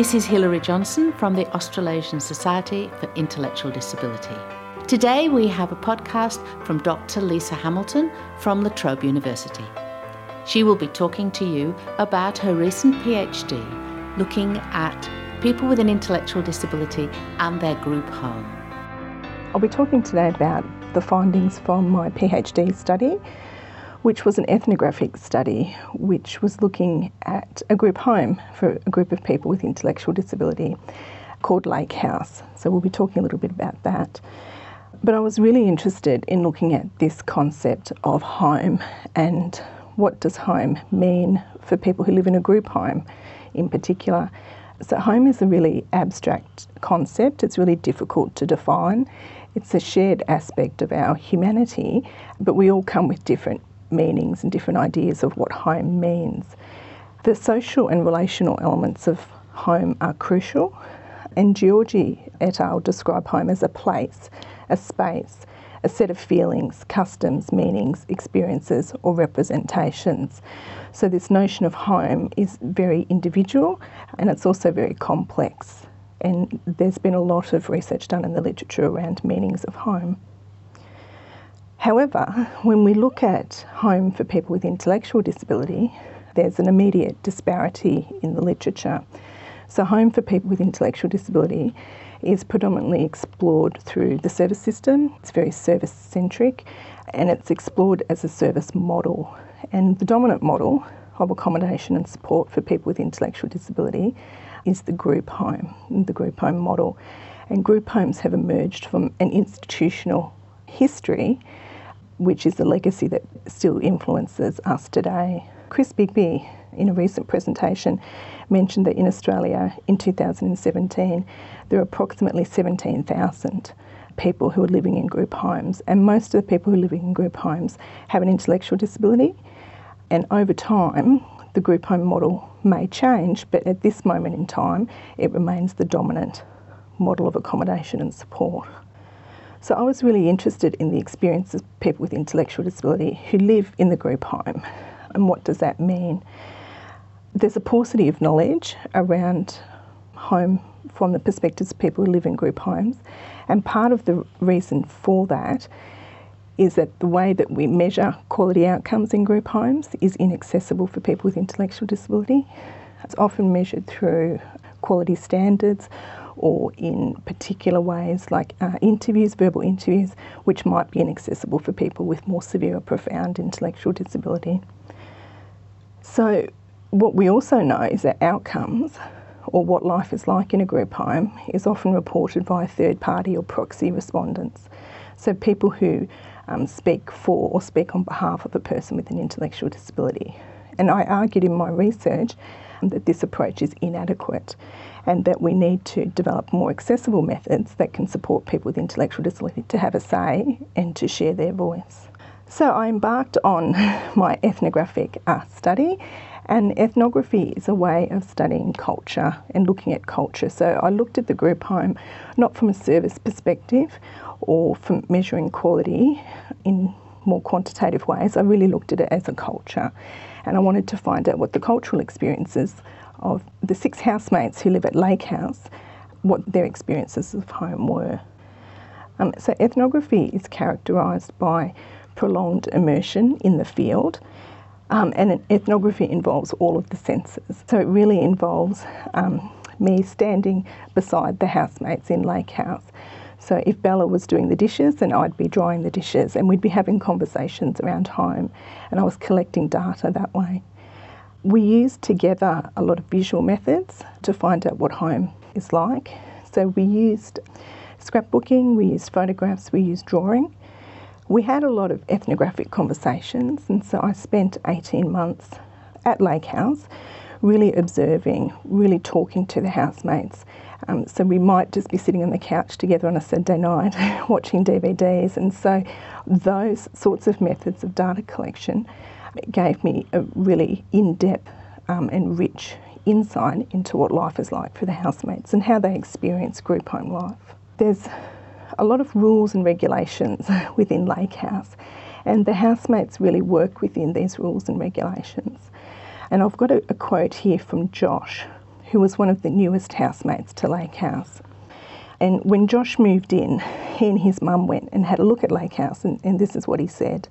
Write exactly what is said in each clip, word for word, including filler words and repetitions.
This is Hilary Johnson from the Australasian Society for Intellectual Disability. Today we have a podcast from Doctor Lisa Hamilton from La Trobe University. She will be talking to you about her recent PhD looking at people with an intellectual disability and their group home. I'll be talking today about the findings from my PhD study, which was an ethnographic study, which was looking at a group home for a group of people with intellectual disability called Lake House. So we'll be talking a little bit about that. But I was really interested in looking at this concept of home and what does home mean for people who live in a group home in particular. So home is a really abstract concept. It's really difficult to define. It's a shared aspect of our humanity, but we all come with different meanings and different ideas of what home means. The social and relational elements of home are crucial, and Georgie et al. Describe home as a place, a space, a set of feelings, customs, meanings, experiences or representations. So this notion of home is very individual and it's also very complex, and there's been a lot of research done in the literature around meanings of home. However, when we look at home for people with intellectual disability, there's an immediate disparity in the literature. So home for people with intellectual disability is predominantly explored through the service system. It's very service-centric and it's explored as a service model. And the dominant model of accommodation and support for people with intellectual disability is the group home, the group home model. And group homes have emerged from an institutional history, which is the legacy that still influences us today. Chris Bigby, in a recent presentation, mentioned that in Australia in two thousand seventeen, there were approximately seventeen thousand people who are living in group homes, and most of the people who are living in group homes have an intellectual disability. And over time, the group home model may change, but at this moment in time, it remains the dominant model of accommodation and support. So I was really interested in the experiences of people with intellectual disability who live in the group home, and what does that mean? There's a paucity of knowledge around home from the perspectives of people who live in group homes, and part of the reason for that is that the way that we measure quality outcomes in group homes is inaccessible for people with intellectual disability. It's often measured through quality standards or in particular ways like uh, interviews, verbal interviews, which might be inaccessible for people with more severe or profound intellectual disability. So what we also know is that outcomes, or what life is like in a group home, is often reported by third party or proxy respondents. So people who um, speak for or speak on behalf of a person with an intellectual disability. And I argued in my research that this approach is inadequate and that we need to develop more accessible methods that can support people with intellectual disability to have a say and to share their voice. So I embarked on my ethnographic uh, study, and ethnography is a way of studying culture and looking at culture. So I looked at the group home not from a service perspective or from measuring quality in more quantitative ways. I really looked at it as a culture, and I wanted to find out what the cultural experiences of the six housemates who live at Lake House, what their experiences of home were. Um, so ethnography is characterised by prolonged immersion in the field, um, and an ethnography involves all of the senses. So it really involves um, me standing beside the housemates in Lake House. So if Bella was doing the dishes, then I'd be drying the dishes and we'd be having conversations around home, and I was collecting data that way. We used together a lot of visual methods to find out what home is like. So we used scrapbooking, we used photographs, we used drawing. We had a lot of ethnographic conversations, and so I spent eighteen months at Lake House really observing, really talking to the housemates. Um, so we might just be sitting on the couch together on a Saturday night watching D V Ds, and so those sorts of methods of data collection gave me a really in-depth um, and rich insight into what life is like for the housemates and how they experience group home life. There's a lot of rules and regulations within Lake House, and the housemates really work within these rules and regulations. And I've got a, a quote here from Josh, who was one of the newest housemates to Lake House. And when Josh moved in, he and his mum went and had a look at Lake House, and, and this is what he said.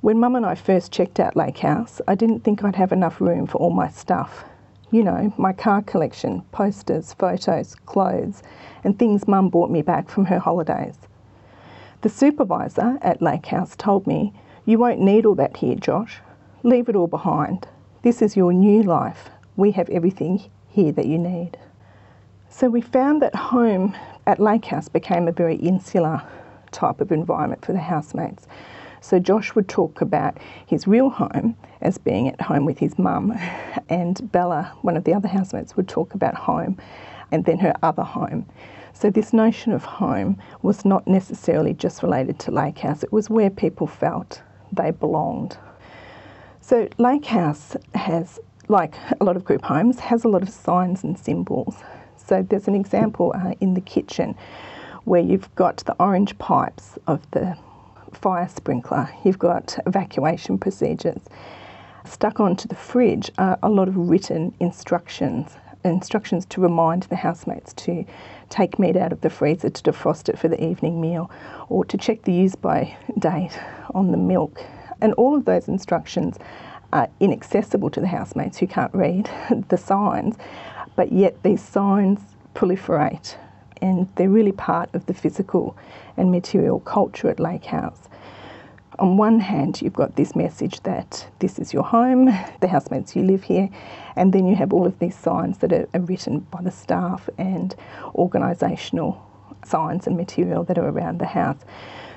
When Mum and I first checked out Lake House, I didn't think I'd have enough room for all my stuff. You know, my car collection, posters, photos, clothes, and things Mum bought me back from her holidays. The supervisor at Lake House told me, "You won't need all that here, Josh. Leave it all behind. This is your new life. We have everything here that you need." So we found that home at Lake House became a very insular type of environment for the housemates. So Josh would talk about his real home as being at home with his mum, and Bella, one of the other housemates, would talk about home and then her other home. So this notion of home was not necessarily just related to Lake House, it was where people felt they belonged. So Lake House has, like a lot of group homes, has a lot of signs and symbols. So there's an example uh, in the kitchen where you've got the orange pipes of the fire sprinkler, you've got evacuation procedures. Stuck onto the fridge are a lot of written instructions, instructions to remind the housemates to take meat out of the freezer, to defrost it for the evening meal, or to check the use-by date on the milk. And all of those instructions are inaccessible to the housemates who can't read the signs, but yet these signs proliferate. And they're really part of the physical and material culture at Lake House. On one hand, you've got this message that this is your home, the housemates, you live here, and then you have all of these signs that are, are written by the staff and organisational signs and material that are around the house.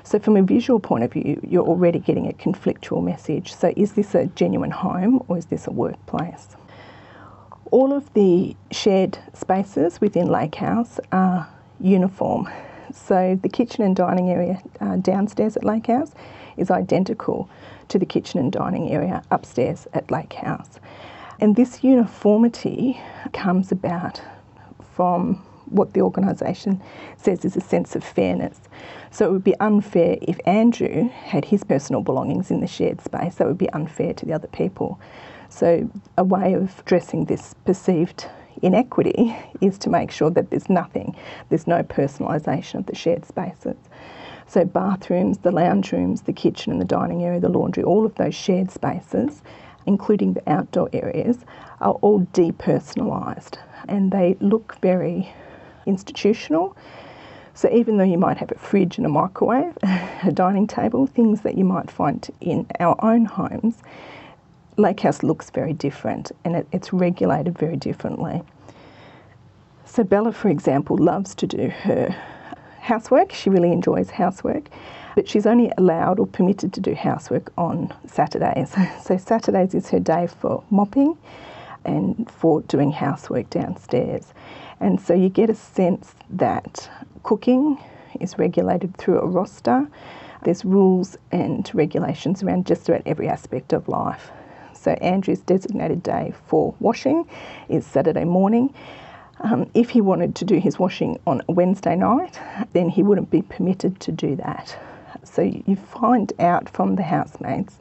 So from a visual point of view, you're already getting a conflictual message. So is this a genuine home or is this a workplace? All of the shared spaces within Lake House are uniform. So the kitchen and dining area uh, downstairs at Lake House is identical to the kitchen and dining area upstairs at Lake House. And this uniformity comes about from what the organisation says is a sense of fairness. So it would be unfair if Andrew had his personal belongings in the shared space, that would be unfair to the other people. So a way of addressing this perceived inequity is to make sure that there's nothing, there's no personalisation of the shared spaces. So bathrooms, the lounge rooms, the kitchen and the dining area, the laundry, all of those shared spaces, including the outdoor areas, are all depersonalised and they look very institutional. So even though you might have a fridge and a microwave, a dining table, things that you might find in our own homes, Lake House looks very different and it, it's regulated very differently. So Bella, for example, loves to do her housework. She really enjoys housework, but she's only allowed or permitted to do housework on Saturdays. So Saturdays is her day for mopping and for doing housework downstairs. And so you get a sense that cooking is regulated through a roster. There's rules and regulations around just about every aspect of life. So Andrew's designated day for washing is Saturday morning. Um, if he wanted to do his washing on a Wednesday night, then he wouldn't be permitted to do that. So you find out from the housemates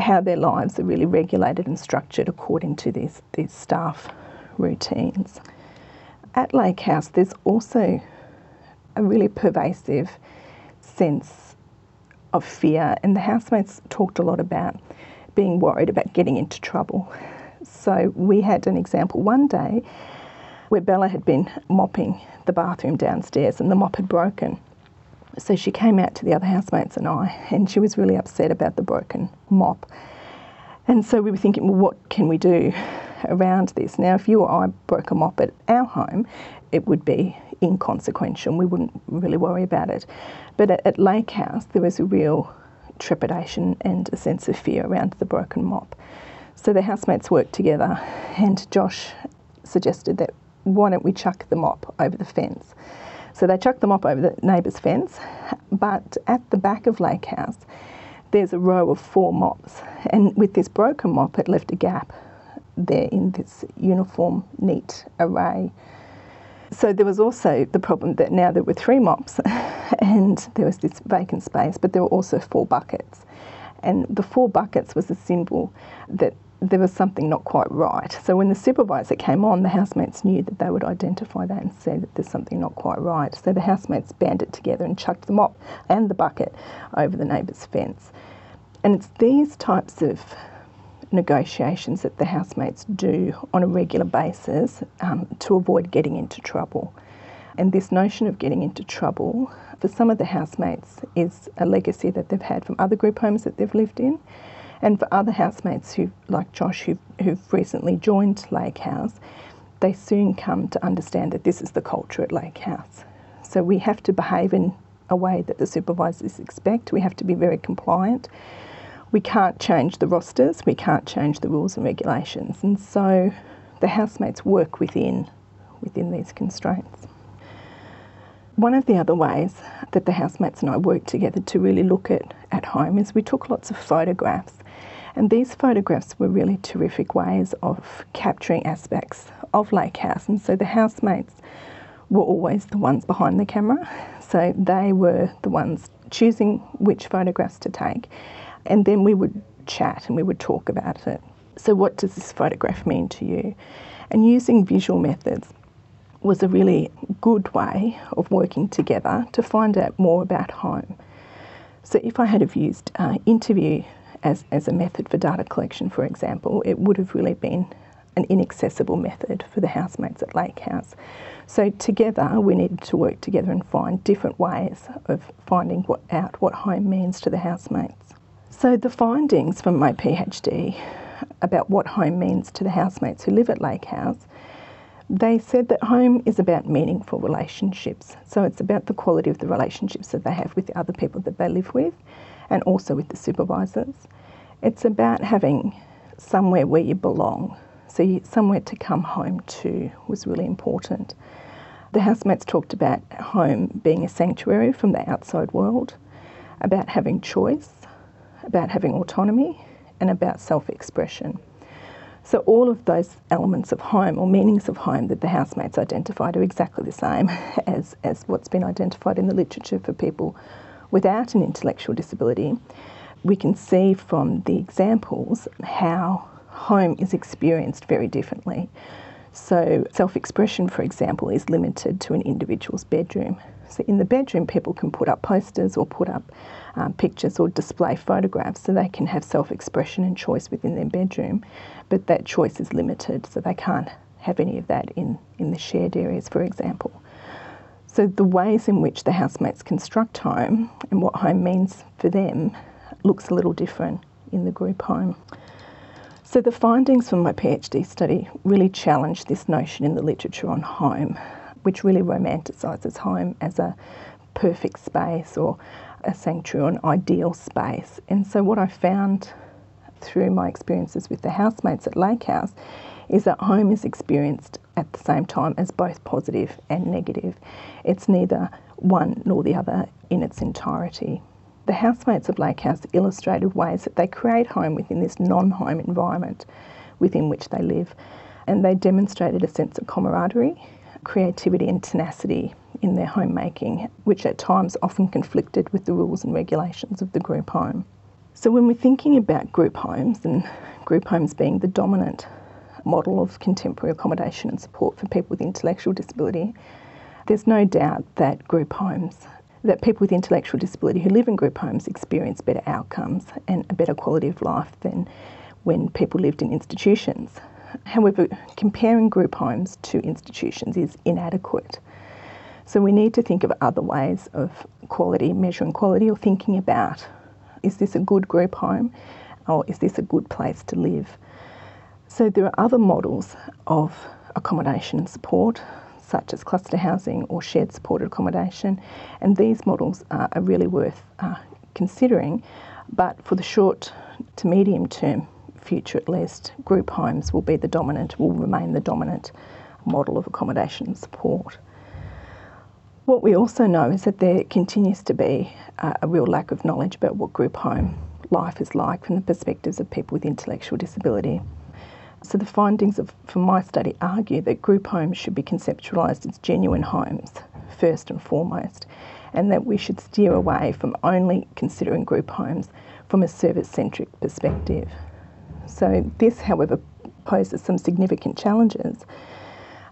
how their lives are really regulated and structured according to these, these staff routines. At Lake House, there's also a really pervasive sense of fear, and the housemates talked a lot about being worried about getting into trouble. So we had an example one day where Bella had been mopping the bathroom downstairs and the mop had broken. So she came out to the other housemates and I, and she was really upset about the broken mop. And so we were thinking, well, what can we do around this? Now, if you or I broke a mop at our home, it would be inconsequential. We wouldn't really worry about it. But at, at Lake House, there was a real trepidation and a sense of fear around the broken mop. So the housemates worked together and Josh suggested that why don't we chuck the mop over the fence. So they chucked the mop over the neighbour's fence, but at the back of Lake House there's a row of four mops, and with this broken mop it left a gap there in this uniform, neat array. So there was also the problem that now there were three mops and there was this vacant space, but there were also four buckets. And the four buckets was a symbol that there was something not quite right. So when the supervisor came on, the housemates knew that they would identify that and say that there's something not quite right. So the housemates banded together and chucked the mop and the bucket over the neighbour's fence. And it's these types of negotiations that the housemates do on a regular basis um, to avoid getting into trouble. And this notion of getting into trouble for some of the housemates is a legacy that they've had from other group homes that they've lived in. And for other housemates who, like Josh, who, who've recently joined Lake House, they soon come to understand that this is the culture at Lake House. So we have to behave in a way that the supervisors expect. We have to be very compliant. We can't change the rosters. We can't change the rules and regulations. And so the housemates work within, within these constraints. One of the other ways that the housemates and I worked together to really look at, at home is we took lots of photographs. And these photographs were really terrific ways of capturing aspects of Lake House. And so the housemates were always the ones behind the camera. So they were the ones choosing which photographs to take. And then we would chat and we would talk about it. So what does this photograph mean to you? And using visual methods was a really good way of working together to find out more about home. So if I had have used uh, interview as, as a method for data collection, for example, it would have really been an inaccessible method for the housemates at Lake House. So together we needed to work together and find different ways of finding what, out what home means to the housemates. So the findings from my PhD about what home means to the housemates who live at Lake House, they said that home is about meaningful relationships. So it's about the quality of the relationships that they have with the other people that they live with and also with the supervisors. It's about having somewhere where you belong. So you, somewhere to come home to was really important. The housemates talked about home being a sanctuary from the outside world, about having choice, about having autonomy, and about self-expression. So all of those elements of home or meanings of home that the housemates identified are exactly the same as, as what's been identified in the literature for people without an intellectual disability. We can see from the examples how home is experienced very differently. So self-expression, for example, is limited to an individual's bedroom. So in the bedroom, people can put up posters or put up um, pictures or display photographs so they can have self-expression and choice within their bedroom. But that choice is limited, so they can't have any of that in, in the shared areas, for example. So the ways in which the housemates construct home and what home means for them looks a little different in the group home. So the findings from my PhD study really challenged this notion in the literature on home, which really romanticises home as a perfect space or a sanctuary or an ideal space. And so what I found through my experiences with the housemates at Lake House is that home is experienced at the same time as both positive and negative. It's neither one nor the other in its entirety. The housemates of Lake House illustrated ways that they create home within this non-home environment within which they live. And they demonstrated a sense of camaraderie, creativity and tenacity in their homemaking, which at times often conflicted with the rules and regulations of the group home. So when we're thinking about group homes and group homes being the dominant model of contemporary accommodation and support for people with intellectual disability, there's no doubt that group homes, that people with intellectual disability who live in group homes experience better outcomes and a better quality of life than when people lived in institutions. However, comparing group homes to institutions is inadequate. So we need to think of other ways of quality, measuring quality, or thinking about, is this a good group home or is this a good place to live? So there are other models of accommodation and support, such as cluster housing or shared supported accommodation, and these models are really worth uh, considering, but for the short to medium term future at least, group homes will be the dominant, will remain the dominant model of accommodation and support. What we also know is that there continues to be a, a real lack of knowledge about what group home life is like from the perspectives of people with intellectual disability. So the findings of, from my study argue that group homes should be conceptualised as genuine homes first and foremost, and that we should steer away from only considering group homes from a service-centric perspective. So this, however, poses some significant challenges,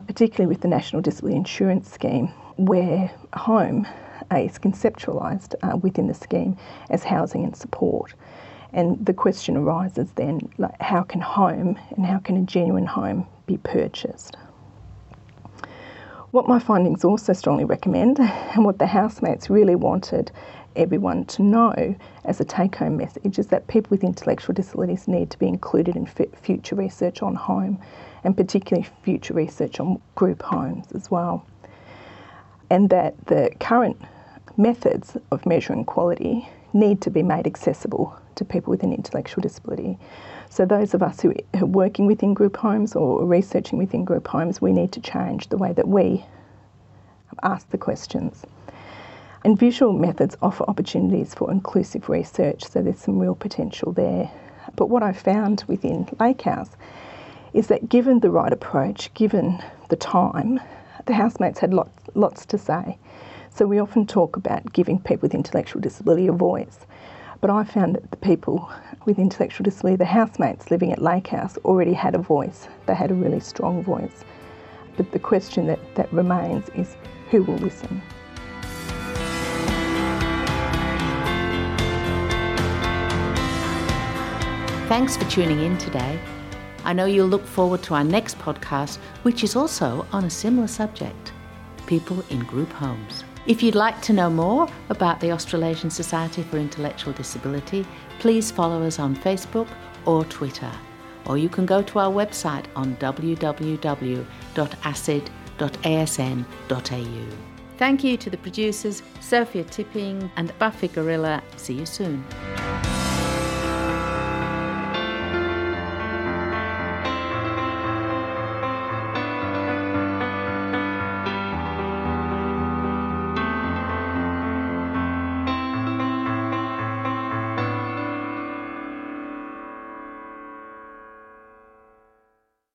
particularly with the National Disability Insurance Scheme, where home uh, is conceptualised uh, within the scheme as housing and support. And the question arises then, like, how can home and how can a genuine home be purchased? What my findings also strongly recommend, and what the housemates really wanted everyone to know as a take-home message, is that people with intellectual disabilities need to be included in f future research on home, and particularly future research on group homes as well. And that the current methods of measuring quality need to be made accessible to people with an intellectual disability. So those of us who are working within group homes or researching within group homes, we need to change the way that we ask the questions. And visual methods offer opportunities for inclusive research, so there's some real potential there. But what I found within Lake House is that given the right approach, given the time, the housemates had lots, lots to say. So we often talk about giving people with intellectual disability a voice, but I found that the people with intellectual disability, the housemates living at Lake House, already had a voice. They had a really strong voice. But the question that, that remains is, who will listen? Thanks for tuning in today. I know you'll look forward to our next podcast, which is also on a similar subject, people in group homes. If you'd like to know more about the Australasian Society for Intellectual Disability, please follow us on Facebook or Twitter, or you can go to our website on w w w dot acid dot a s n dot a u. Thank you to the producers, Sophia Tipping and Buffy Gorilla. See you soon.